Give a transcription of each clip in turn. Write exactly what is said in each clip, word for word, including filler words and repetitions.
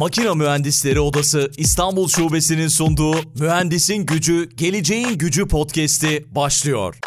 Makina Mühendisleri Odası İstanbul Şubesi'nin sunduğu Mühendisin Gücü, Geleceğin Gücü podcast'i başlıyor.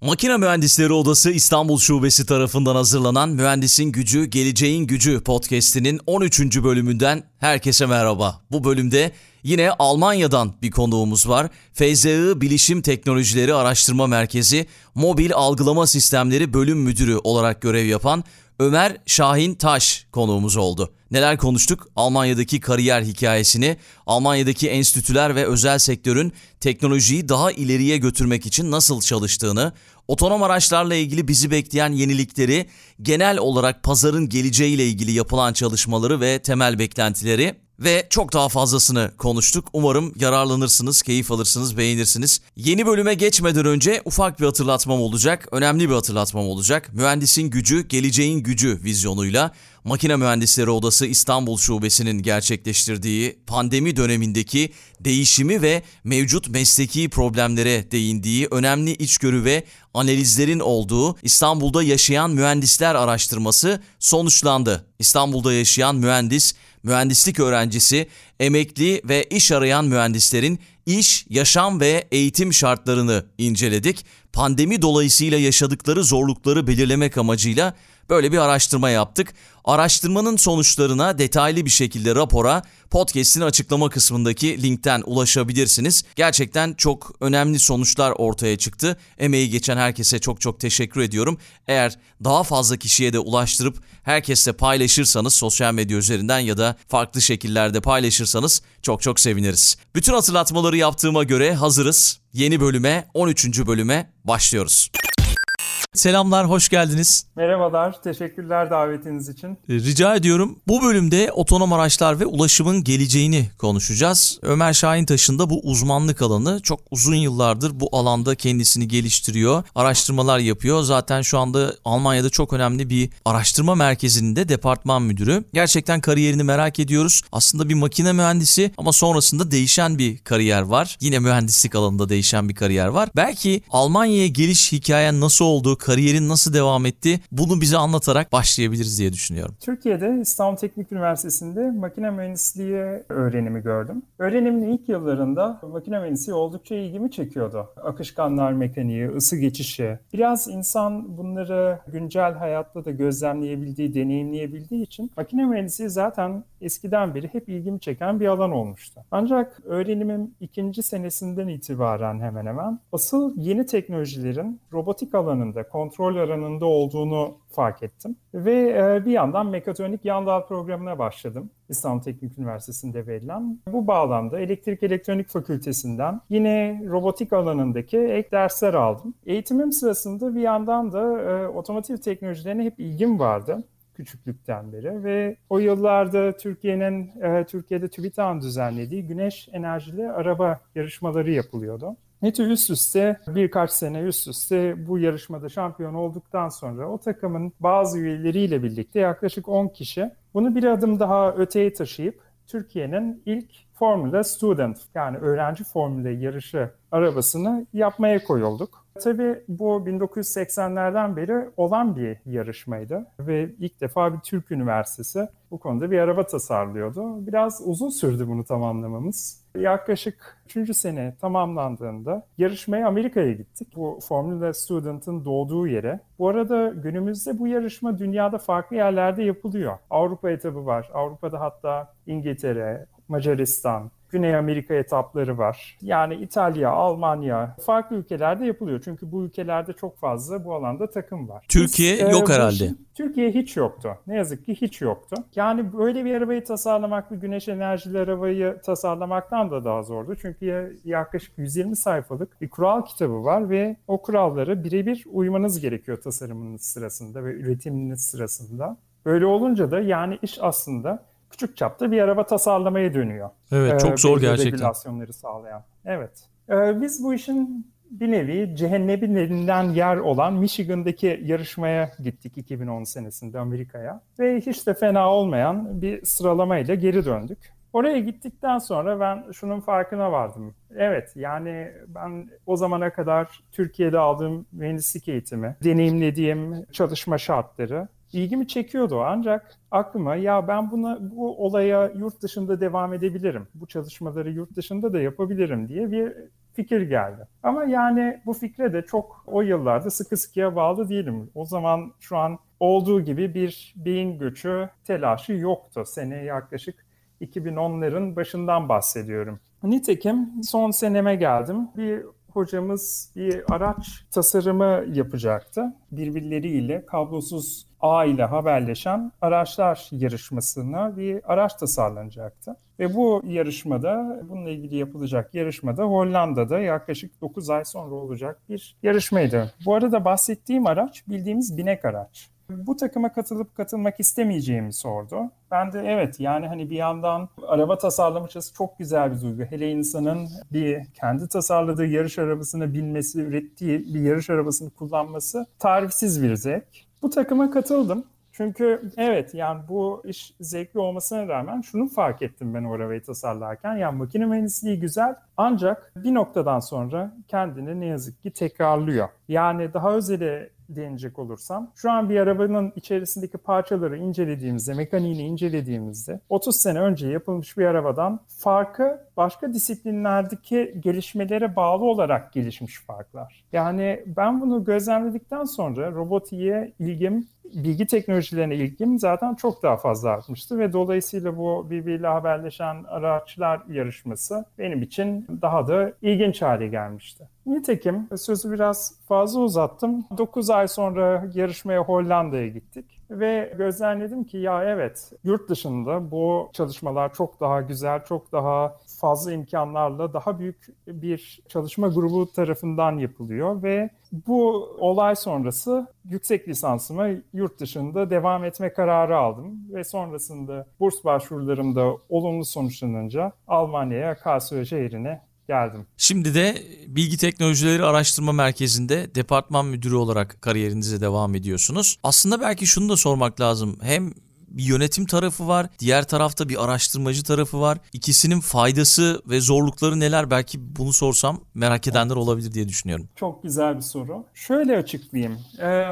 Makina Mühendisleri Odası İstanbul Şubesi tarafından hazırlanan Mühendisin Gücü, Geleceğin Gücü podcast'inin on üçüncü bölümünden herkese merhaba. Bu bölümde yine Almanya'dan bir konuğumuz var. F Z I Bilişim Teknolojileri Araştırma Merkezi Mobil Algılama Sistemleri Bölüm Müdürü olarak görev yapan Ömer Şahin Taş konuğumuz oldu. Neler konuştuk? Almanya'daki kariyer hikayesini, Almanya'daki enstitüler ve özel sektörün teknolojiyi daha ileriye götürmek için nasıl çalıştığını, otonom araçlarla ilgili bizi bekleyen yenilikleri, genel olarak pazarın geleceğiyle ilgili yapılan çalışmaları ve temel beklentileri ve çok daha fazlasını konuştuk. Umarım yararlanırsınız, keyif alırsınız, beğenirsiniz. Yeni bölüme geçmeden önce ufak bir hatırlatmam olacak, önemli bir hatırlatmam olacak. Mühendisin Gücü, Geleceğin Gücü vizyonuyla Makina Mühendisleri Odası İstanbul Şubesi'nin gerçekleştirdiği pandemi dönemindeki değişimi ve mevcut mesleki problemlere değindiği önemli içgörü ve analizlerin olduğu İstanbul'da yaşayan mühendisler araştırması sonuçlandı. İstanbul'da yaşayan mühendis, mühendislik öğrencisi, emekli ve iş arayan mühendislerin iş, yaşam ve eğitim şartlarını inceledik. Pandemi dolayısıyla yaşadıkları zorlukları belirlemek amacıyla böyle bir araştırma yaptık. Araştırmanın sonuçlarına detaylı bir şekilde rapora podcast'in açıklama kısmındaki linkten ulaşabilirsiniz. Gerçekten çok önemli sonuçlar ortaya çıktı. Emeği geçen herkese çok çok teşekkür ediyorum. Eğer daha fazla kişiye de ulaştırıp herkesle paylaşırsanız, sosyal medya üzerinden ya da farklı şekillerde paylaşırsanız çok çok seviniriz. Bütün hatırlatmaları yaptığıma göre hazırız. Yeni bölüme, on üçüncü bölüme başlıyoruz. Selamlar, hoş geldiniz. Merhabalar, teşekkürler davetiniz için. Rica ediyorum. Bu bölümde otonom araçlar ve ulaşımın geleceğini konuşacağız. Ömer Şahin Taş'ın da bu uzmanlık alanı, çok uzun yıllardır bu alanda kendisini geliştiriyor, araştırmalar yapıyor. Zaten şu anda Almanya'da çok önemli bir araştırma merkezinde departman müdürü. Gerçekten kariyerini merak ediyoruz. Aslında bir makine mühendisi ama sonrasında değişen bir kariyer var. Yine mühendislik alanında değişen bir kariyer var. Belki Almanya'ya geliş hikayen nasıl oldu, kariyerin nasıl devam etti, bunu bize anlatarak başlayabiliriz diye düşünüyorum. Türkiye'de İstanbul Teknik Üniversitesi'nde makine mühendisliği öğrenimi gördüm. Öğrenimin ilk yıllarında makine mühendisliği oldukça ilgimi çekiyordu. Akışkanlar mekaniği, ısı geçişi. Biraz insan bunları güncel hayatta da gözlemleyebildiği, deneyimleyebildiği için makine mühendisliği zaten eskiden beri hep ilgimi çeken bir alan olmuştu. Ancak öğrenimim ikinci senesinden itibaren hemen hemen asıl yeni teknolojilerin robotik alanında, kontrol alanında olduğunu fark ettim. Ve bir yandan mekatronik yan dal programına başladım. İstanbul Teknik Üniversitesi'nde verilen. Bu bağlamda elektrik elektronik fakültesinden yine robotik alanındaki ek dersler aldım. Eğitimim sırasında bir yandan da otomotiv teknolojilerine hep ilgim vardı. Küçüklükten beri ve o yıllarda Türkiye'nin Türkiye'de TÜBİTAK'ın düzenlediği güneş enerjili araba yarışmaları yapılıyordu. Neti üst üste birkaç sene üst üste bu yarışmada şampiyon olduktan sonra o takımın bazı üyeleriyle birlikte yaklaşık on kişi bunu bir adım daha öteye taşıyıp Türkiye'nin ilk Formula Student, yani öğrenci formüle yarışı arabasını yapmaya koyulduk. Tabii bu bin dokuz yüz seksenlerden beri olan bir yarışmaydı ve ilk defa bir Türk üniversitesi bu konuda bir araba tasarlıyordu. Biraz uzun sürdü bunu tamamlamamız. Yaklaşık üçüncü sene tamamlandığında yarışmaya Amerika'ya gittik. Bu Formula Student'ın doğduğu yere. Bu arada günümüzde bu yarışma dünyada farklı yerlerde yapılıyor. Avrupa etabı var. Avrupa'da hatta İngiltere, Macaristan, Güney Amerika etapları var. Yani İtalya, Almanya, farklı ülkelerde yapılıyor. Çünkü bu ülkelerde çok fazla bu alanda takım var. Türkiye Biz, yok e, herhalde. Türkiye hiç yoktu. Ne yazık ki hiç yoktu. Yani böyle bir arabayı tasarlamak, bir güneş enerjili arabayı tasarlamaktan da daha zordu. Çünkü yaklaşık yüz yirmi sayfalık bir kural kitabı var ve o kurallara birebir uymanız gerekiyor tasarımınız sırasında ve üretiminiz sırasında. Böyle olunca da yani iş aslında küçük çapta bir araba tasarlamaya dönüyor. Evet, çok zor ee, gerçekten. Regülasyonları sağlayan. Evet. Ee, biz bu işin bir nevi cehennemin elinden yer olan Michigan'daki yarışmaya gittik iki bin on senesinde Amerika'ya. Ve hiç de fena olmayan bir sıralamayla geri döndük. Oraya gittikten sonra ben şunun farkına vardım. Evet, yani ben o zamana kadar Türkiye'de aldığım mühendislik eğitimi, deneyimlediğim çalışma şartları ilgimi çekiyordu. Ancak aklıma ya ben buna, bu olaya yurt dışında devam edebilirim, bu çalışmaları yurt dışında da yapabilirim diye bir fikir geldi. Ama yani bu fikre de çok o yıllarda sıkı sıkıya bağlı değilim. O zaman şu an olduğu gibi bir beyin göçü telaşı yoktu. Seneye yaklaşık iki bin onların başından bahsediyorum. Nitekim son seneme geldim. Bir hocamız bir araç tasarımı yapacaktı. Birbirleriyle kablosuz ağ ile haberleşen araçlar yarışmasına bir araç tasarlanacaktı. Ve bu yarışmada, bununla ilgili yapılacak yarışmada Hollanda'da yaklaşık dokuz ay sonra olacak bir yarışmaydı. Bu arada bahsettiğim araç bildiğimiz binek araç. Bu takıma katılıp katılmak istemeyeceğimi sordu. Ben de evet, yani hani bir yandan araba tasarlamışız, çok güzel bir duygu. Hele insanın bir kendi tasarladığı yarış arabasına binmesi, ürettiği bir yarış arabasını kullanması tarifsiz bir zevk. Bu takıma katıldım. Çünkü evet, yani bu iş zevkli olmasına rağmen şunu fark ettim ben o arabayı tasarlarken. Yani makine mühendisliği güzel, ancak bir noktadan sonra kendini ne yazık ki tekrarlıyor. Yani daha özele denecek olursam, şu an bir arabanın içerisindeki parçaları incelediğimizde, mekaniğini incelediğimizde otuz sene önce yapılmış bir arabadan farkı başka disiplinlerdeki gelişmelere bağlı olarak gelişmiş farklar. Yani ben bunu gözlemledikten sonra robotiğe ilgim, bilgi teknolojilerine ilgim zaten çok daha fazla artmıştı ve dolayısıyla bu birbiriyle haberleşen araçlar yarışması benim için daha da ilginç hale gelmişti. Nitekim sözü biraz fazla uzattım. dokuz ay sonra yarışmaya Hollanda'ya gittik ve gözlemledim ki ya evet, yurt dışında bu çalışmalar çok daha güzel, çok daha fazla imkanlarla daha büyük bir çalışma grubu tarafından yapılıyor ve bu olay sonrası yüksek lisansıma yurt dışında devam etme kararı aldım ve sonrasında burs başvurularımda olumlu sonuçlanınca Almanya'ya, Karlsruhe şehrine geldim. Şimdi de Bilgi Teknolojileri Araştırma Merkezi'nde departman müdürü olarak kariyerinize devam ediyorsunuz. Aslında belki şunu da sormak lazım. Hem bir yönetim tarafı var, diğer tarafta bir araştırmacı tarafı var. İkisinin faydası ve zorlukları neler? Belki bunu sorsam merak edenler olabilir diye düşünüyorum. Çok güzel bir soru. Şöyle açıklayayım. Ee,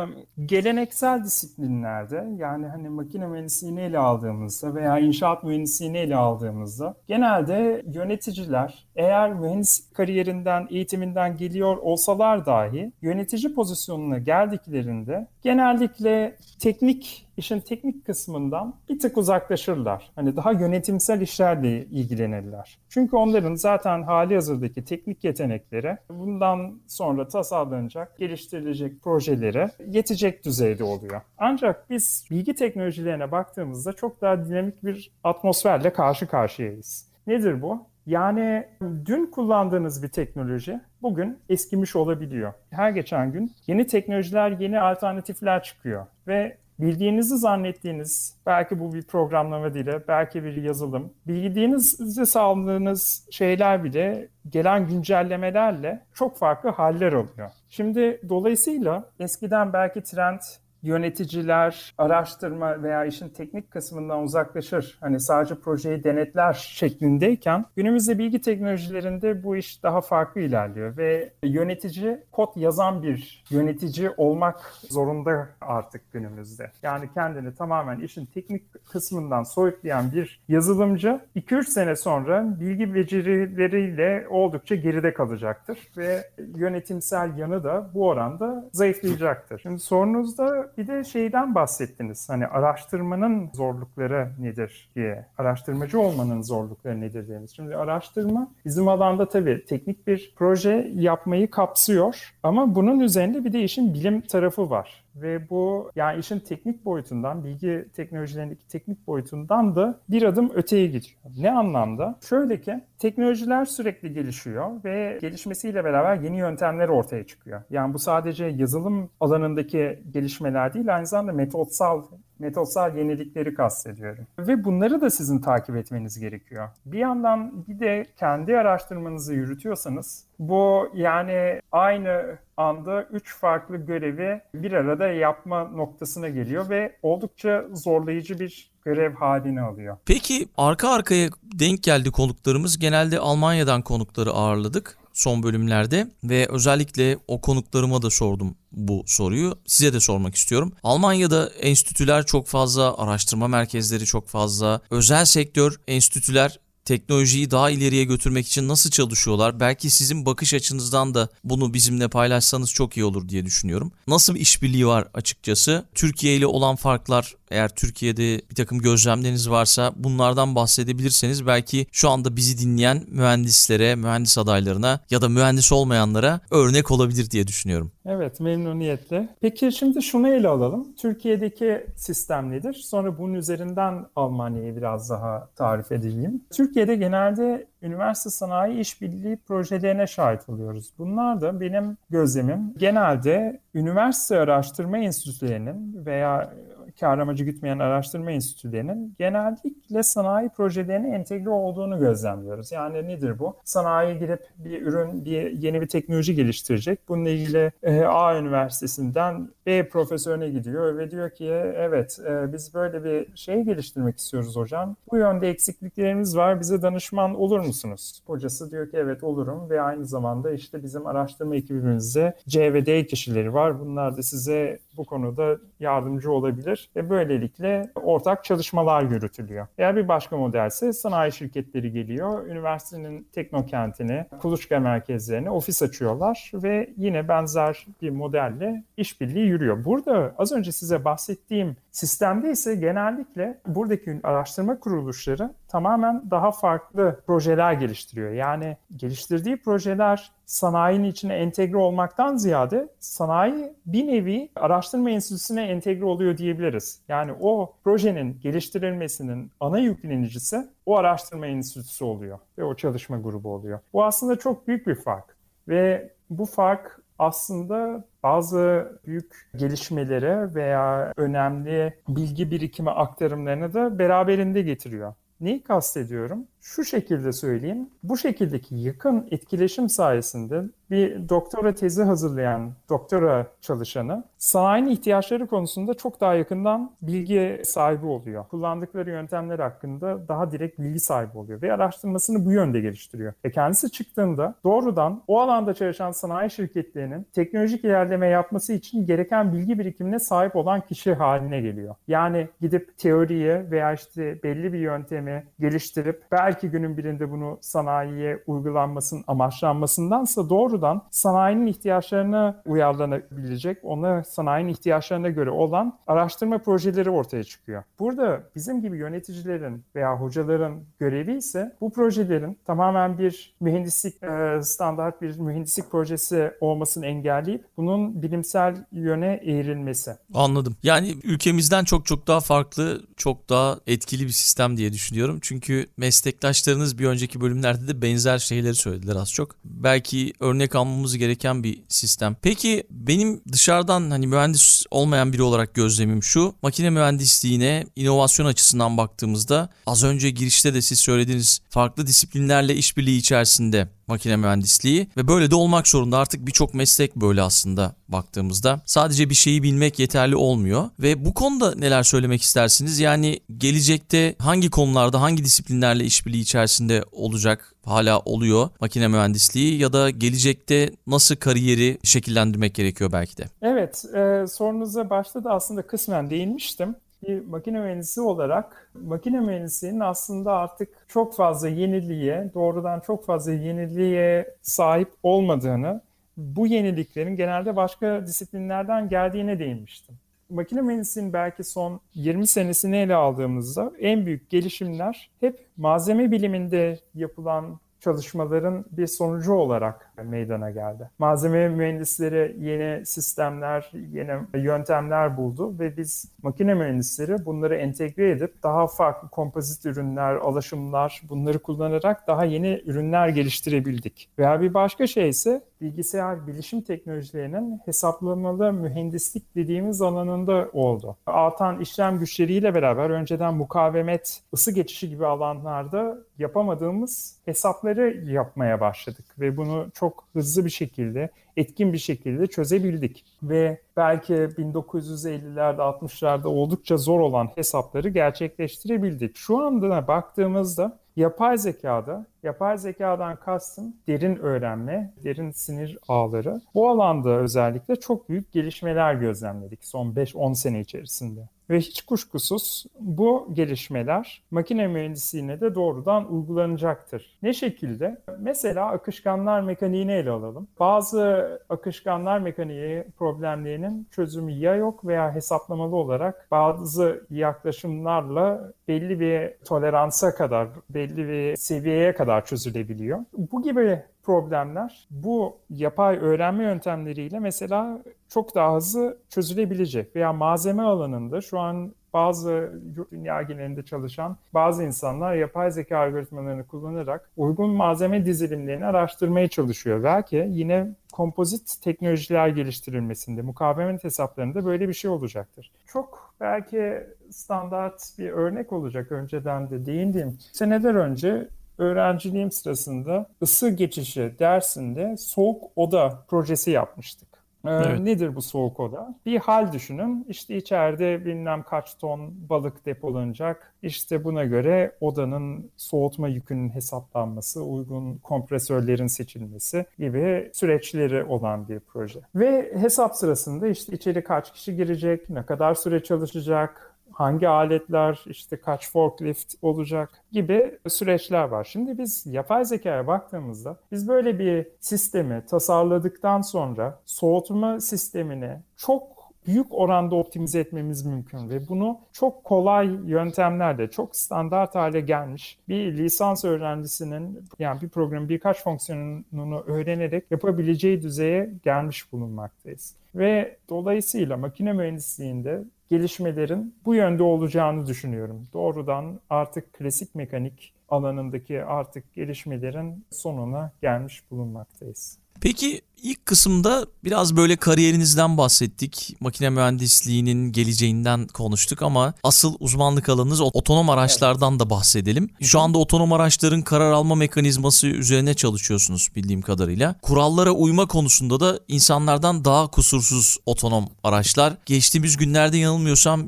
geleneksel disiplinlerde, yani hani makine mühendisliğini ele aldığımızda veya inşaat mühendisliğini ele aldığımızda genelde yöneticiler eğer mühendislik kariyerinden, eğitiminden geliyor olsalar dahi yönetici pozisyonuna geldiklerinde genellikle teknik İşin teknik kısmından bir tık uzaklaşırlar. Hani daha yönetimsel işlerle ilgilenirler. Çünkü onların zaten hali hazırdaki teknik yeteneklere bundan sonra tasarlanacak, geliştirilecek projelere yetecek düzeyde oluyor. Ancak biz bilgi teknolojilerine baktığımızda çok daha dinamik bir atmosferle karşı karşıyayız. Nedir bu? Yani dün kullandığınız bir teknoloji bugün eskimiş olabiliyor. Her geçen gün yeni teknolojiler, yeni alternatifler çıkıyor ve bildiğinizi zannettiğiniz, belki bu bir programlama dili, belki bir yazılım, bildiğinizi sandığınız şeyler bile gelen güncellemelerle çok farklı haller oluyor. Şimdi dolayısıyla eskiden belki trend, yöneticiler araştırma veya işin teknik kısmından uzaklaşır. Hani sadece projeyi denetler şeklindeyken günümüzde bilgi teknolojilerinde bu iş daha farklı ilerliyor ve yönetici kod yazan bir yönetici olmak zorunda artık günümüzde. Yani kendini tamamen işin teknik kısmından soyutlayan bir yazılımcı iki üç sene sonra bilgi becerileriyle oldukça geride kalacaktır ve yönetimsel yanı da bu oranda zayıflayacaktır. Şimdi sorunuzda bir de şeyden bahsettiniz. Hani araştırmanın zorlukları nedir diye, araştırmacı olmanın zorlukları nedir diye. Şimdi araştırma bizim alanda tabii teknik bir proje yapmayı kapsıyor ama bunun üzerinde bir de işin bilim tarafı var. Ve bu, yani işin teknik boyutundan, bilgi teknolojilerindeki teknik boyutundan da bir adım öteye gidiyor. Ne anlamda? Şöyle ki, teknolojiler sürekli gelişiyor ve gelişmesiyle beraber yeni yöntemler ortaya çıkıyor. Yani bu sadece yazılım alanındaki gelişmeler değil, aynı zamanda metotsal metotsal yenilikleri kastediyorum. Ve bunları da sizin takip etmeniz gerekiyor. Bir yandan bir de kendi araştırmanızı yürütüyorsanız, bu yani aynı anda üç farklı görevi bir arada yapma noktasına geliyor ve oldukça zorlayıcı bir görev haline alıyor. Peki arka arkaya denk geldi konuklarımız. Genelde Almanya'dan konukları ağırladık son bölümlerde ve özellikle o konuklarıma da sordum bu soruyu. Size de sormak istiyorum. Almanya'da enstitüler çok fazla, araştırma merkezleri çok fazla, özel sektör enstitüler teknolojiyi daha ileriye götürmek için nasıl çalışıyorlar? Belki sizin bakış açınızdan da bunu bizimle paylaşsanız çok iyi olur diye düşünüyorum. Nasıl bir işbirliği var açıkçası? Türkiye ile olan farklar, eğer Türkiye'de bir takım gözlemleriniz varsa bunlardan bahsedebilirseniz belki şu anda bizi dinleyen mühendislere, mühendis adaylarına ya da mühendis olmayanlara örnek olabilir diye düşünüyorum. Evet, memnuniyetle. Peki şimdi şunu ele alalım. Türkiye'deki sistem nedir? Sonra bunun üzerinden Almanya'yı biraz daha tarif edeyim. Türkiye'de genelde üniversite sanayi işbirliği projelerine şahit oluyoruz. Bunlar da benim gözlemim genelde üniversite araştırma enstitülerinin veya kar amacı gütmeyen araştırma enstitülerinin genellikle sanayi projelerine entegre olduğunu gözlemliyoruz. Yani nedir bu? Sanayiye girip bir ürün, bir yeni bir teknoloji geliştirecek. Bununla ilgili A üniversitesinden B profesörüne gidiyor ve diyor ki evet biz böyle bir şey geliştirmek istiyoruz hocam. Bu yönde eksikliklerimiz var. Bize danışman olur musunuz? Hocası diyor ki evet olurum ve aynı zamanda işte bizim araştırma ekibimizde C ve D kişileri var. Bunlar da size bu konuda yardımcı olabilir ve böylelikle ortak çalışmalar yürütülüyor. Eğer bir başka modelse sanayi şirketleri geliyor, üniversitenin teknokentine, kuluçka merkezlerine ofis açıyorlar ve yine benzer bir modelle işbirliği yürüyor. Burada az önce size bahsettiğim sistemde ise genellikle buradaki araştırma kuruluşları tamamen daha farklı projeler geliştiriyor. Yani geliştirdiği projeler sanayinin içine entegre olmaktan ziyade sanayi bir nevi araştırma enstitüsüne entegre oluyor diyebiliriz. Yani o projenin geliştirilmesinin ana yüklenicisi o araştırma enstitüsü oluyor ve o çalışma grubu oluyor. Bu aslında çok büyük bir fark ve bu fark aslında bazı büyük gelişmelere veya önemli bilgi birikimi aktarımlarını da beraberinde getiriyor. Neyi kastediyorum? Şu şekilde söyleyeyim. Bu şekildeki yakın etkileşim sayesinde bir doktora tezi hazırlayan doktora çalışanı sanayinin ihtiyaçları konusunda çok daha yakından bilgi sahibi oluyor. Kullandıkları yöntemler hakkında daha direkt bilgi sahibi oluyor ve araştırmasını bu yönde geliştiriyor. Ve kendisi çıktığında doğrudan o alanda çalışan sanayi şirketlerinin teknolojik ilerleme yapması için gereken bilgi birikimine sahip olan kişi haline geliyor. Yani gidip teoriye veya işte belli bir yöntemi geliştirip belki Belki günün birinde bunu sanayiye uygulanmasının amaçlanmasındansa doğrudan sanayinin ihtiyaçlarına uyarlanabilecek, ona sanayinin ihtiyaçlarına göre olan araştırma projeleri ortaya çıkıyor. Burada bizim gibi yöneticilerin veya hocaların görevi ise bu projelerin tamamen bir mühendislik standart bir mühendislik projesi olmasını engelleyip bunun bilimsel yöne eğrilmesi. Anladım. Yani ülkemizden çok çok daha farklı, çok daha etkili bir sistem diye düşünüyorum. Çünkü meslek Meslektaşlarınız bir önceki bölümlerde de benzer şeyleri söylediler az çok. Belki örnek almamız gereken bir sistem. Peki benim dışarıdan hani mühendis olmayan biri olarak gözlemim şu. Makine mühendisliğine inovasyon açısından baktığımızda az önce girişte de siz söylediğiniz farklı disiplinlerle işbirliği içerisinde makine mühendisliği ve böyle de olmak zorunda, artık birçok meslek böyle aslında baktığımızda. Sadece bir şeyi bilmek yeterli olmuyor ve bu konuda neler söylemek istersiniz? Yani gelecekte hangi konularda, hangi disiplinlerle işbirliği içerisinde olacak, hala oluyor makine mühendisliği ya da gelecekte nasıl kariyeri şekillendirmek gerekiyor belki de? Evet, e, sorunuza başta da aslında kısmen değinmiştim. Bir makine mühendisi olarak makine mühendisliğinin aslında artık çok fazla yeniliğe, doğrudan çok fazla yeniliğe sahip olmadığını, bu yeniliklerin genelde başka disiplinlerden geldiğine değinmiştim. Makine mühendisliğinin belki son yirmi senesini ele aldığımızda en büyük gelişimler hep malzeme biliminde yapılan çalışmaların bir sonucu olarak meydana geldi. Malzeme mühendisleri yeni sistemler, yeni yöntemler buldu ve biz makine mühendisleri bunları entegre edip daha farklı kompozit ürünler, alaşımlar, bunları kullanarak daha yeni ürünler geliştirebildik. Veya bir başka şey ise bilgisayar bilişim teknolojilerinin hesaplamalı mühendislik dediğimiz alanında oldu. Artan işlem güçleriyle beraber önceden mukavemet, ısı geçişi gibi alanlarda yapamadığımız hesapları yapmaya başladık ve bunu çok hızlı bir şekilde, etkin bir şekilde çözebildik. Ve belki bin dokuz yüz ellilerde, altmışlarda oldukça zor olan hesapları gerçekleştirebildik. Şu anda baktığımızda yapay zekada, yapay zekadan kastım derin öğrenme, derin sinir ağları. Bu alanda özellikle çok büyük gelişmeler gözlemledik son beş on sene içerisinde. Ve hiç kuşkusuz bu gelişmeler makine mühendisliğine de doğrudan uygulanacaktır. Ne şekilde? Mesela akışkanlar mekaniğini ele alalım. Bazı akışkanlar mekaniği problemlerinin çözümü ya yok veya hesaplamalı olarak bazı yaklaşımlarla belli bir toleransa kadar, belli bir seviyeye kadar çözülebiliyor. Bu gibi problemler bu yapay öğrenme yöntemleriyle mesela çok daha hızlı çözülebilecek veya malzeme alanında şu an bazı dünya genelinde çalışan bazı insanlar yapay zeka algoritmalarını kullanarak uygun malzeme dizilimlerini araştırmaya çalışıyor. Belki yine kompozit teknolojiler geliştirilmesinde, mukavemet hesaplarında böyle bir şey olacaktır. Çok belki standart bir örnek olacak, önceden de değindiğim. Seneler önce öğrenciliğim sırasında ısı geçişi dersinde soğuk oda projesi yapmıştık. Ee, evet. Nedir bu soğuk oda? Bir hal düşünün. İşte içeride bilmem kaç ton balık depolanacak. İşte buna göre odanın soğutma yükünün hesaplanması, uygun kompresörlerin seçilmesi gibi süreçleri olan bir proje. Ve hesap sırasında işte içeri kaç kişi girecek, ne kadar süre çalışacak, hangi aletler, işte kaç forklift olacak gibi süreçler var. Şimdi biz yapay zekaya baktığımızda biz böyle bir sistemi tasarladıktan sonra soğutma sistemini çok büyük oranda optimize etmemiz mümkün ve bunu çok kolay yöntemlerle, çok standart hale gelmiş bir lisans öğrencisinin, yani bir programın birkaç fonksiyonunu öğrenerek yapabileceği düzeye gelmiş bulunmaktayız. Ve dolayısıyla makine mühendisliğinde gelişmelerin bu yönde olacağını düşünüyorum. Doğrudan artık klasik mekanik alanındaki artık gelişmelerin sonuna gelmiş bulunmaktayız. Peki ilk kısımda biraz böyle kariyerinizden bahsettik. Makine mühendisliğinin geleceğinden konuştuk ama asıl uzmanlık alanınız otonom araçlardan evet. da bahsedelim. Şu anda otonom araçların karar alma mekanizması üzerine çalışıyorsunuz bildiğim kadarıyla. Kurallara uyma konusunda da insanlardan daha kusursuz otonom araçlar. Geçtiğimiz günlerde yanılmıyorsam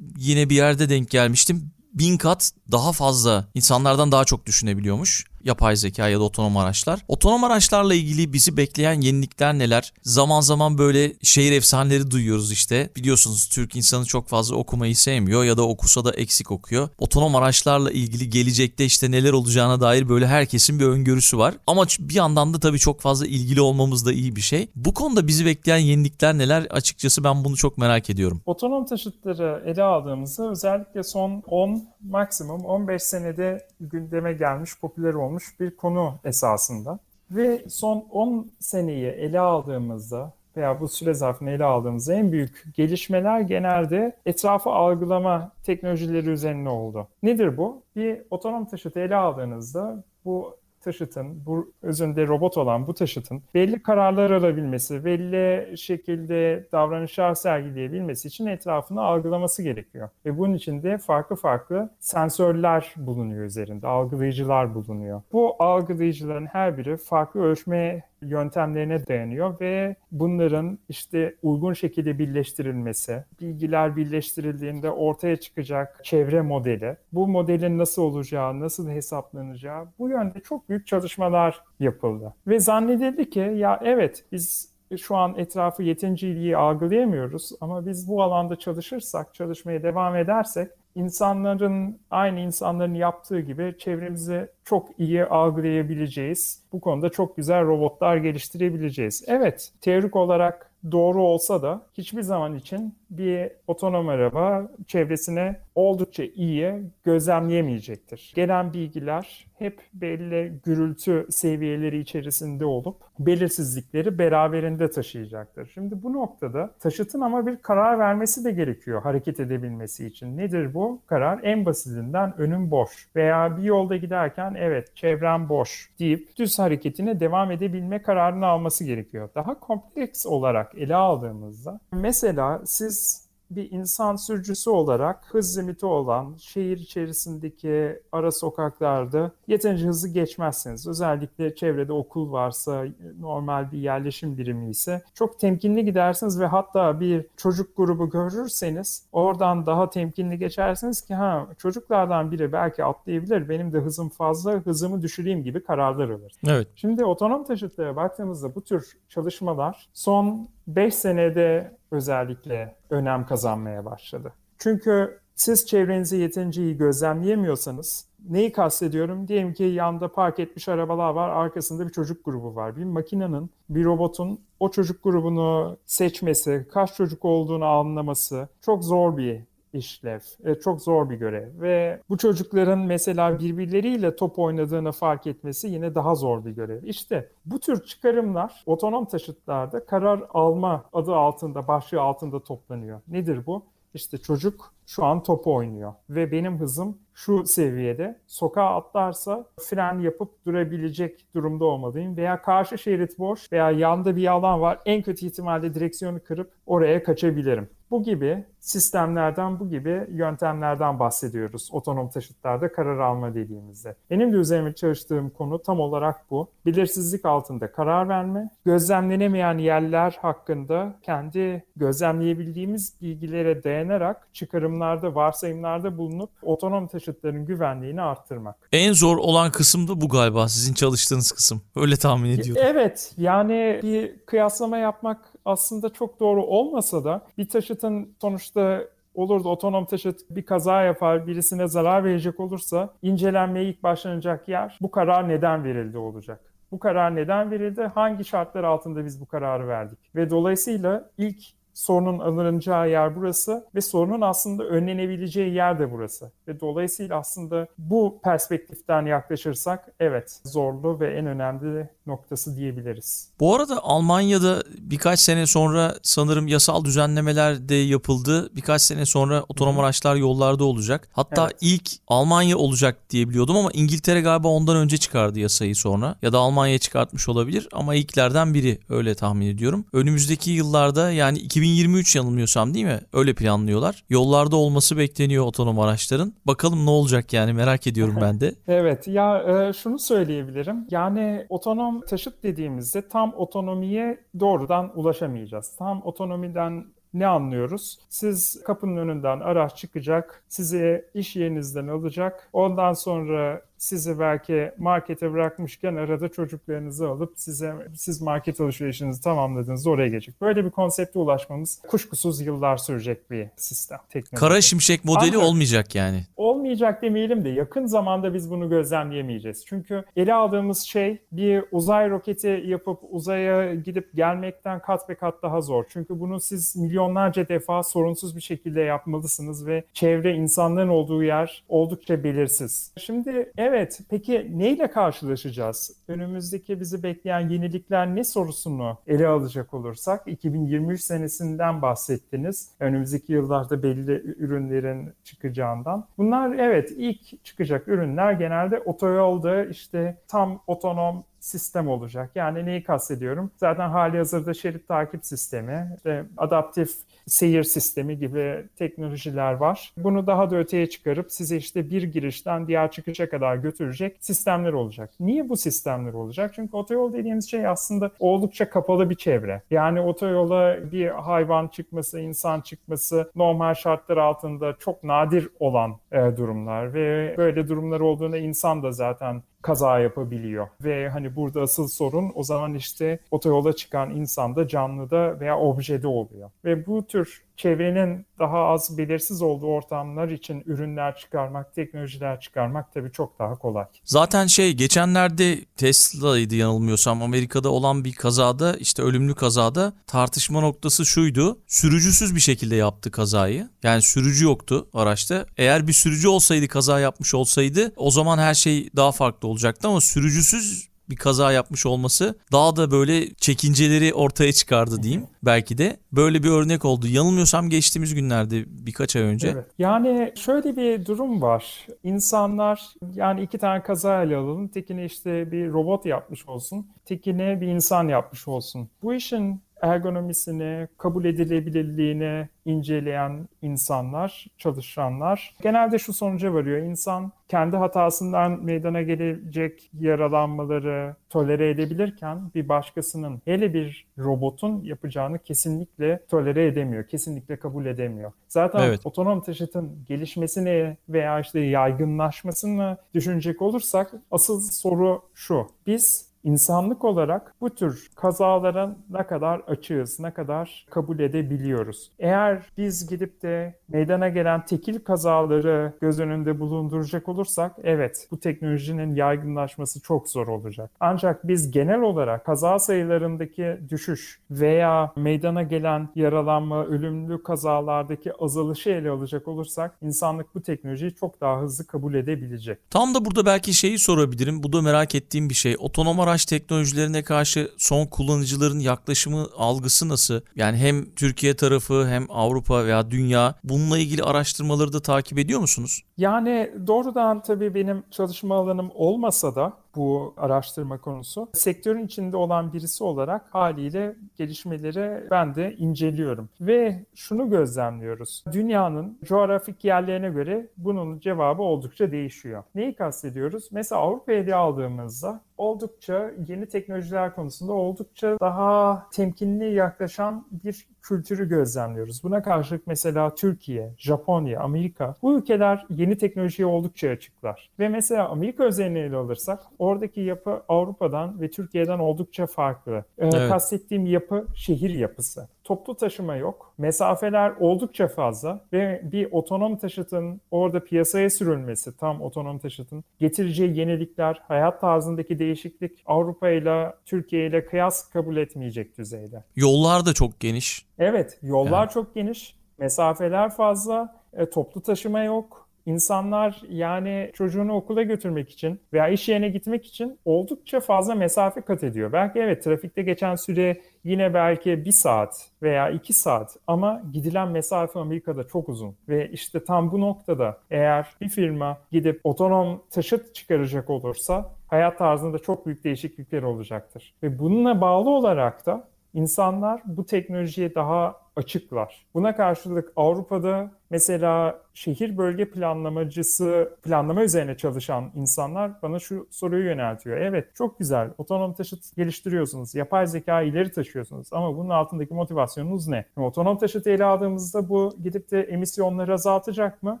yine bir yerde denk gelmiştim. Bin kat daha fazla, insanlardan daha çok düşünebiliyormuş yapay zeka ya da otonom araçlar. Otonom araçlarla ilgili bizi bekleyen yenilikler neler? Zaman zaman böyle şehir efsaneleri duyuyoruz işte. Biliyorsunuz Türk insanı çok fazla okumayı sevmiyor ya da okusa da eksik okuyor. Otonom araçlarla ilgili gelecekte işte neler olacağına dair böyle herkesin bir öngörüsü var. Ama bir yandan da tabii çok fazla ilgili olmamız da iyi bir şey. Bu konuda bizi bekleyen yenilikler neler? Açıkçası ben bunu çok merak ediyorum. Otonom taşıtları ele aldığımızda özellikle son on, maksimum on beş senede gündeme gelmiş, popüler olmuş bir konu esasında. Ve son on seneyi ele aldığımızda veya bu süre zarfını ele aldığımızda en büyük gelişmeler genelde etrafı algılama teknolojileri üzerine oldu. Nedir bu? Bir otonom taşıtı ele aldığınızda bu taşıtın, bu özünde robot olan bu taşıtın belli kararlar alabilmesi, belli şekilde davranışlar sergileyebilmesi için etrafını algılaması gerekiyor. Ve bunun için de farklı farklı sensörler bulunuyor üzerinde, algılayıcılar bulunuyor. Bu algılayıcıların her biri farklı ölçme yöntemlerine dayanıyor ve bunların işte uygun şekilde birleştirilmesi, bilgiler birleştirildiğinde ortaya çıkacak çevre modeli, bu modelin nasıl olacağı, nasıl hesaplanacağı, bu yönde çok büyük çalışmalar yapıldı. Ve zannedildi ki ya evet biz şu an etrafı yetince iyi algılayamıyoruz ama biz bu alanda çalışırsak, çalışmaya devam edersek İnsanların, aynı insanların yaptığı gibi çevremizi çok iyi algılayabileceğiz. Bu konuda çok güzel robotlar geliştirebileceğiz. Evet, teorik olarak doğru olsa da hiçbir zaman için bir otonom araba çevresine oldukça iyi gözlemleyemeyecektir. Gelen bilgiler hep belli gürültü seviyeleri içerisinde olup belirsizlikleri beraberinde taşıyacaktır. Şimdi bu noktada taşıtın ama bir karar vermesi de gerekiyor hareket edebilmesi için. Nedir bu karar? En basitinden önüm boş veya bir yolda giderken evet çevrem boş deyip düz hareketine devam edebilme kararını alması gerekiyor. Daha kompleks olarak ele aldığımızda mesela siz bir insan sürücüsü olarak hız limiti olan şehir içerisindeki ara sokaklarda yeterince hızlı geçmezsiniz. Özellikle çevrede okul varsa, normal bir yerleşim birimi ise çok temkinli gidersiniz ve hatta bir çocuk grubu görürseniz oradan daha temkinli geçersiniz ki ha çocuklardan biri belki atlayabilir, benim de hızım fazla, hızımı düşüreyim gibi kararlar alır. Evet. Şimdi otonom taşıtlara baktığımızda bu tür çalışmalar son beş senede özellikle önem kazanmaya başladı. Çünkü siz çevrenizi yeterince iyi gözlemleyemiyorsanız, neyi kastediyorum? Diyelim ki yanda park etmiş arabalar var, arkasında bir çocuk grubu var. Bir makinenin, bir robotun o çocuk grubunu seçmesi, kaç çocuk olduğunu anlaması çok zor bir işlev, çok zor bir görev ve bu çocukların mesela birbirleriyle top oynadığını fark etmesi yine daha zor bir görev. İşte bu tür çıkarımlar otonom taşıtlarda karar alma adı altında, başlığı altında toplanıyor. Nedir bu? İşte çocuk şu an top oynuyor ve benim hızım şu seviyede, sokağa atlarsa fren yapıp durabilecek durumda olmalıyım veya karşı şerit boş veya yanda bir alan var, en kötü ihtimalle direksiyonu kırıp oraya kaçabilirim. Bu gibi sistemlerden, bu gibi yöntemlerden bahsediyoruz otonom taşıtlarda karar alma dediğimizde. Benim de üzerime çalıştığım konu tam olarak bu. Belirsizlik altında karar verme, gözlemlenemeyen yerler hakkında kendi gözlemleyebildiğimiz bilgilere dayanarak çıkarımlarda, varsayımlarda bulunup otonom taşıtların güvenliğini arttırmak. En zor olan kısım da bu galiba, sizin çalıştığınız kısım. Öyle tahmin ediyorum. Evet, yani bir kıyaslama yapmak aslında çok doğru olmasa da bir taşıtın sonuçta olur da otonom taşıt bir kaza yapar, birisine zarar verecek olursa incelenmeye ilk başlanacak yer bu karar neden verildi olacak. Bu karar neden verildi, hangi şartlar altında biz bu kararı verdik ve dolayısıyla ilk sorunun alınacağı yer burası ve sorunun aslında önlenebileceği yer de burası. Ve dolayısıyla aslında bu perspektiften yaklaşırsak evet zorlu ve en önemli noktası diyebiliriz. Bu arada Almanya'da birkaç sene sonra sanırım yasal düzenlemeler de yapıldı. Birkaç sene sonra otonom araçlar yollarda olacak. Hatta evet, ilk Almanya olacak diye biliyordum ama İngiltere galiba ondan önce çıkardı yasayı sonra. Ya da Almanya çıkartmış olabilir ama ilklerden biri öyle tahmin ediyorum. Önümüzdeki yıllarda yani iki bin yirmi üç yanılmıyorsam değil mi? Öyle planlıyorlar. Yollarda olması bekleniyor otonom araçların. Bakalım ne olacak yani, merak ediyorum ben de. Evet ya e, şunu söyleyebilirim. Yani otonom taşıt dediğimizde tam otonomiye doğrudan ulaşamayacağız. Tam otonomiden ne anlıyoruz? Siz kapının önünden araç çıkacak, sizi iş yerinizden alacak. Ondan sonra sizi belki markete bırakmışken arada çocuklarınızı alıp size siz market alışverişinizi tamamladınız, oraya geçecek. Böyle bir konsepte ulaşmamız kuşkusuz yıllar sürecek bir sistem. Teknoloji. Kara şimşek modeli Ama, olmayacak yani. Olmayacak demeyelim de yakın zamanda biz bunu gözlemleyemeyeceğiz. Çünkü ele aldığımız şey bir uzay roketi yapıp uzaya gidip gelmekten kat be kat daha zor. Çünkü bunu siz milyonlarca defa sorunsuz bir şekilde yapmalısınız ve çevre, insanların olduğu yer oldukça belirsiz. Şimdi evet, peki neyle karşılaşacağız? Önümüzdeki bizi bekleyen yenilikler ne sorusunu ele alacak olursak, iki bin yirmi üç senesinden bahsettiniz. Önümüzdeki yıllarda belli ürünlerin çıkacağından. Bunlar evet, ilk çıkacak ürünler genelde otoyolda işte tam otonom sistem olacak. Yani neyi kastediyorum? Zaten hali hazırda şerit takip sistemi, işte adaptif seyir sistemi gibi teknolojiler var. Bunu daha da öteye çıkarıp size işte bir girişten diğer çıkışa kadar götürecek sistemler olacak. Niye bu sistemler olacak? Çünkü otoyol dediğimiz şey aslında oldukça kapalı bir çevre. Yani otoyola bir hayvan çıkması, insan çıkması normal şartlar altında çok nadir olan durumlar ve böyle durumlar olduğunda insan da zaten kaza yapabiliyor. Ve hani burada asıl sorun o zaman işte otoyola çıkan insanda, canlıda veya objede oluyor. Ve bu tür çevrenin daha az belirsiz olduğu ortamlar için ürünler çıkarmak, teknolojiler çıkarmak tabii çok daha kolay. Zaten şey geçenlerde Tesla'ydı yanılmıyorsam, Amerika'da olan bir kazada, işte ölümlü kazada tartışma noktası şuydu. Sürücüsüz bir şekilde yaptı kazayı. Yani sürücü yoktu araçta. Eğer bir sürücü olsaydı, kaza yapmış olsaydı o zaman her şey daha farklı olacaktı ama sürücüsüz bir kaza yapmış olması daha da böyle çekinceleri ortaya çıkardı diyeyim. Belki de böyle bir örnek oldu. Yanılmıyorsam geçtiğimiz günlerde, birkaç ay önce. Evet. Yani şöyle bir durum var. İnsanlar, yani iki tane kaza ele alalım. Tekini işte bir robot yapmış olsun. Tekini bir insan yapmış olsun. Bu işin ergonomisini, kabul edilebilirliğini inceleyen insanlar, çalışanlar genelde şu sonuca varıyor. İnsan kendi hatasından meydana gelecek yaralanmaları tolere edebilirken bir başkasının, hele bir robotun yapacağını kesinlikle tolere edemiyor, kesinlikle kabul edemiyor. Zaten evet. Otonom taşıtın gelişmesini veya işte yaygınlaşmasını düşünecek olursak asıl soru şu. Biz İnsanlık olarak bu tür kazalara ne kadar açığız, ne kadar kabul edebiliyoruz? Eğer biz gidip de meydana gelen tekil kazaları göz önünde bulunduracak olursak, evet, bu teknolojinin yaygınlaşması çok zor olacak. Ancak biz genel olarak kaza sayılarındaki düşüş veya meydana gelen yaralanma, ölümlü kazalardaki azalışı ele alacak olursak, insanlık bu teknolojiyi çok daha hızlı kabul edebilecek. Tam da burada belki şeyi sorabilirim, bu da merak ettiğim bir şey. Otonom araç teknolojilerine karşı son kullanıcıların yaklaşımı, algısı nasıl? Yani hem Türkiye tarafı hem Avrupa veya dünya, bununla ilgili araştırmaları da takip ediyor musunuz? Yani doğrudan tabii benim çalışma alanım olmasa da bu araştırma konusu, sektörün içinde olan birisi olarak haliyle gelişmeleri ben de inceliyorum. Ve şunu gözlemliyoruz. Dünyanın coğrafik yerlerine göre bunun cevabı oldukça değişiyor. Neyi kastediyoruz? Mesela Avrupa'ya ele aldığımızda oldukça yeni teknolojiler konusunda oldukça daha temkinli yaklaşan bir kültürü gözlemliyoruz. Buna karşılık mesela Türkiye, Japonya, Amerika, bu ülkeler yeni teknolojiye oldukça açıklar. Ve mesela Amerika özelini ele alırsak oradaki yapı Avrupa'dan ve Türkiye'den oldukça farklı. Evet. Kastettiğim yapı şehir yapısı. Toplu taşıma yok, mesafeler oldukça fazla ve bir otonom taşıtın orada piyasaya sürülmesi, tam otonom taşıtın getireceği yenilikler, hayat tarzındaki değişiklik Avrupa ile Türkiye ile kıyas kabul etmeyecek düzeyde. Yollar da çok geniş. Evet, yollar yani çok geniş, mesafeler fazla, e, toplu taşıma yok. İnsanlar yani çocuğunu okula götürmek için veya iş yerine gitmek için oldukça fazla mesafe kat ediyor. Belki evet, trafikte geçen süre yine belki bir saat veya iki saat ama gidilen mesafe Amerika'da çok uzun. Ve işte tam bu noktada eğer bir firma gidip otonom taşıt çıkaracak olursa hayat tarzında çok büyük değişiklikler olacaktır. Ve bununla bağlı olarak da İnsanlar bu teknolojiye daha açıklar. Buna karşılık Avrupa'da mesela şehir bölge planlamacısı, planlama üzerine çalışan insanlar bana şu soruyu yöneltiyor. Evet, çok güzel, otonom taşıt geliştiriyorsunuz, yapay zekayı ileri taşıyorsunuz ama bunun altındaki motivasyonunuz ne? Yani otonom taşıtı ele aldığımızda bu gidip de emisyonları azaltacak mı?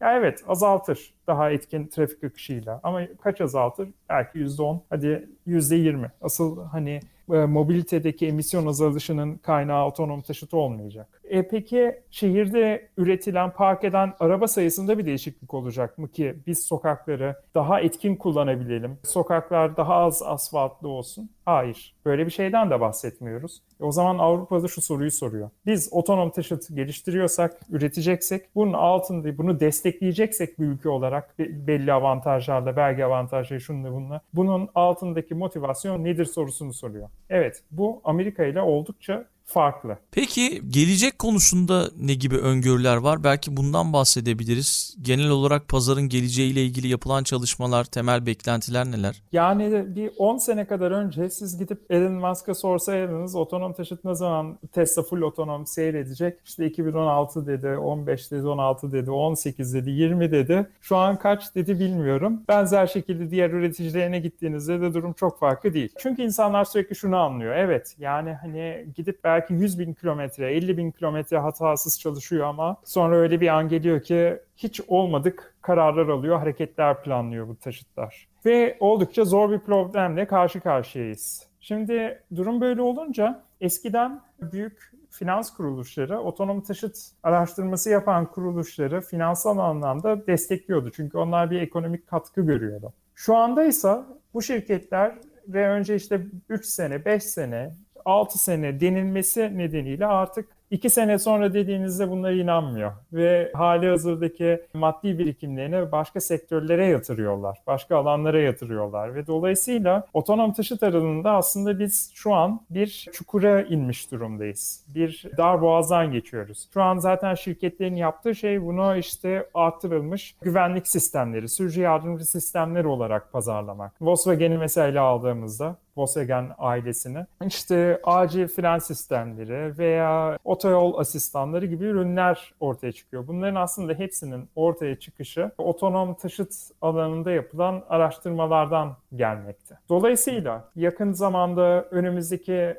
Ya evet, azaltır daha etkin trafik akışıyla ama kaç azaltır? Belki yüzde on, hadi yüzde yirmi. Asıl hani mobilitedeki emisyon azalışının kaynağı otonom taşıtı olmayacak. E peki şehirde üretilen, park eden araba sayısında bir değişiklik olacak mı ki biz sokakları daha etkin kullanabilelim? Sokaklar daha az asfaltlı olsun? Hayır. Böyle bir şeyden de bahsetmiyoruz. E o zaman Avrupa'da şu soruyu soruyor. Biz otonom taşıt geliştiriyorsak, üreteceksek, bunun altında bunu destekleyeceksek bir ülke olarak belli avantajlarla, belge avantajları şununla bununla, bunun altındaki motivasyon nedir sorusunu soruyor. Evet, bu Amerika ile oldukça farklı. Peki gelecek konusunda ne gibi öngörüler var? Belki bundan bahsedebiliriz. Genel olarak pazarın geleceğiyle ilgili yapılan çalışmalar, temel beklentiler neler? Yani bir on sene kadar önce siz gidip Elon Musk'a sorsaydınız otonom taşıt ne zaman Tesla full otonom seyredecek? İşte iki bin on altı dedi, on beş dedi, on altı dedi, on sekiz dedi, yirmi dedi. Şu an kaç dedi bilmiyorum. Benzer şekilde diğer üreticilerine gittiğinizde de durum çok farklı değil. Çünkü insanlar sürekli şunu anlıyor. Evet, yani hani gidip belki yüz bin kilometre, elli bin kilometre hatasız çalışıyor ama sonra öyle bir an geliyor ki hiç olmadık kararlar alıyor, hareketler planlıyor bu taşıtlar. Ve oldukça zor bir problemle karşı karşıyayız. Şimdi durum böyle olunca Eskiden büyük finans kuruluşları, otonom taşıt araştırması yapan kuruluşları finansal anlamda destekliyordu. Çünkü onlar bir ekonomik katkı görüyordu. Şu anda ise bu şirketlere önce işte üç sene, beş sene, altı sene denilmesi nedeniyle artık iki sene sonra dediğinizde bunlara inanmıyor. Ve hali hazırdaki maddi birikimlerini başka sektörlere yatırıyorlar, başka alanlara yatırıyorlar. Ve dolayısıyla otonom taşıt aralığında aslında biz şu an bir çukura inmiş durumdayız. Bir dar boğazdan geçiyoruz. Şu an zaten şirketlerin yaptığı şey bunu işte artırılmış güvenlik sistemleri, sürücü yardımcı sistemleri olarak pazarlamak. Volkswagen'i mesela aldığımızda, Volkswagen ailesini, işte acil fren sistemleri veya otoyol asistanları gibi ürünler ortaya çıkıyor. Bunların aslında hepsinin ortaya çıkışı otonom taşıt alanında yapılan araştırmalardan gelmekte. Dolayısıyla yakın zamanda önümüzdeki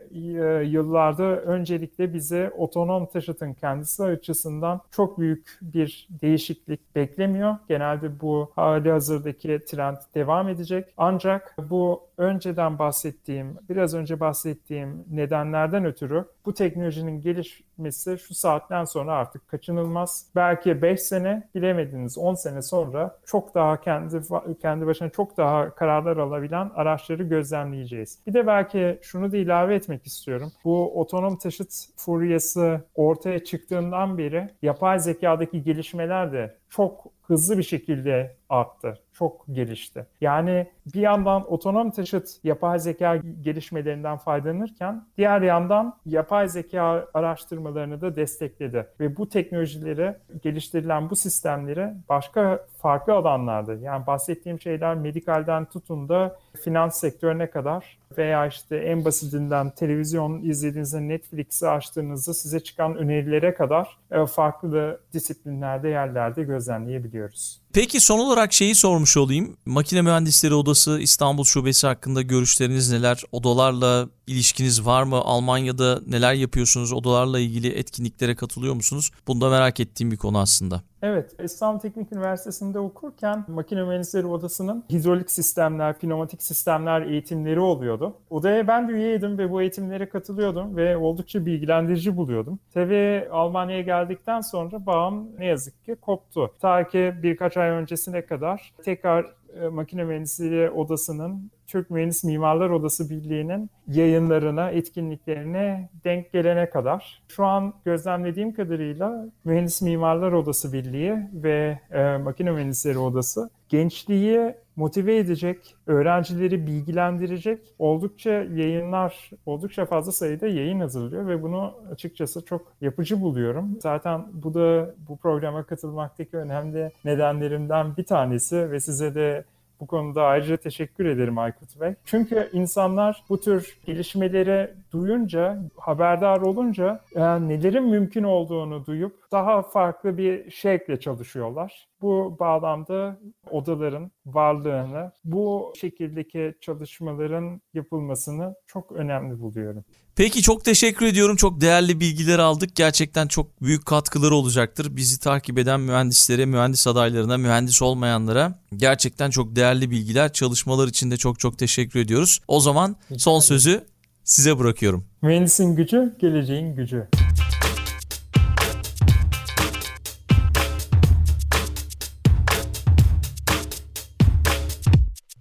yıllarda öncelikle bizi otonom taşıtın kendisi açısından çok büyük bir değişiklik beklemiyor. Genelde bu hali hazırdaki trend devam edecek. Ancak bu önceden bahsettiğim, biraz önce bahsettiğim nedenlerden ötürü bu teknolojinin gelişmesi şu saatten sonra artık kaçınılmaz. Belki beş sene, bilemediniz on sene sonra çok daha kendi kendi başına çok daha kararlar alabilen araçları gözlemleyeceğiz. Bir de belki şunu da ilave etmek istiyorum. Bu otonom taşıt furyası ortaya çıktığından beri yapay zekadaki gelişmeler de çok hızlı bir şekilde arttı, çok gelişti. Yani bir yandan otonom taşıt yapay zeka gelişmelerinden faydalanırken diğer yandan yapay zeka araştırmalarını da destekledi. Ve bu teknolojileri, geliştirilen bu sistemleri başka farklı alanlarda, yani bahsettiğim şeyler medikalden tutun da finans sektörüne kadar veya işte en basitinden televizyon izlediğinizde Netflix'i açtığınızda size çıkan önerilere kadar farklı disiplinlerde, yerlerde gözlemleyebiliyoruz. Peki son olarak şeyi sormuş olayım. Makina Mühendisleri Odası İstanbul Şubesi hakkında görüşleriniz neler? Odalarla ilişkiniz var mı? Almanya'da neler yapıyorsunuz? Odalarla ilgili etkinliklere katılıyor musunuz? Bunu da merak ettiğim bir konu aslında. Evet, İstanbul Teknik Üniversitesi'nde okurken Makine Mühendisleri Odası'nın hidrolik sistemler, pneumatik sistemler eğitimleri oluyordu. Odaya ben de üyeydim ve bu eğitimlere katılıyordum ve oldukça bilgilendirici buluyordum. Tabii Almanya'ya geldikten sonra bağım ne yazık ki koptu. Ta ki birkaç ay öncesine kadar tekrar Makine Mühendisleri Odası'nın, Türk Mühendis Mimarlar Odası Birliği'nin yayınlarına, etkinliklerine denk gelene kadar. Şu an gözlemlediğim kadarıyla Mühendis Mimarlar Odası Birliği ve e, Makine Mühendisleri Odası gençliği motive edecek, öğrencileri bilgilendirecek oldukça yayınlar, oldukça fazla sayıda yayın hazırlıyor ve bunu açıkçası çok yapıcı buluyorum. Zaten bu da bu programa katılmaktaki önemli nedenlerimden bir tanesi ve size de bu konuda ayrıca teşekkür ederim Aykut Bey. Çünkü insanlar bu tür gelişmeleri duyunca, haberdar olunca yani nelerin mümkün olduğunu duyup daha farklı bir şekle çalışıyorlar. Bu bağlamda odaların varlığını, bu şekildeki çalışmaların yapılmasını çok önemli buluyorum. Peki çok teşekkür ediyorum. Çok değerli bilgiler aldık. Gerçekten çok büyük katkıları olacaktır. Bizi takip eden mühendislere, mühendis adaylarına, mühendis olmayanlara gerçekten çok değerli bilgiler. Çalışmalar için de çok çok teşekkür ediyoruz. O zaman son sözü size bırakıyorum. Mühendisin gücü, geleceğin gücü.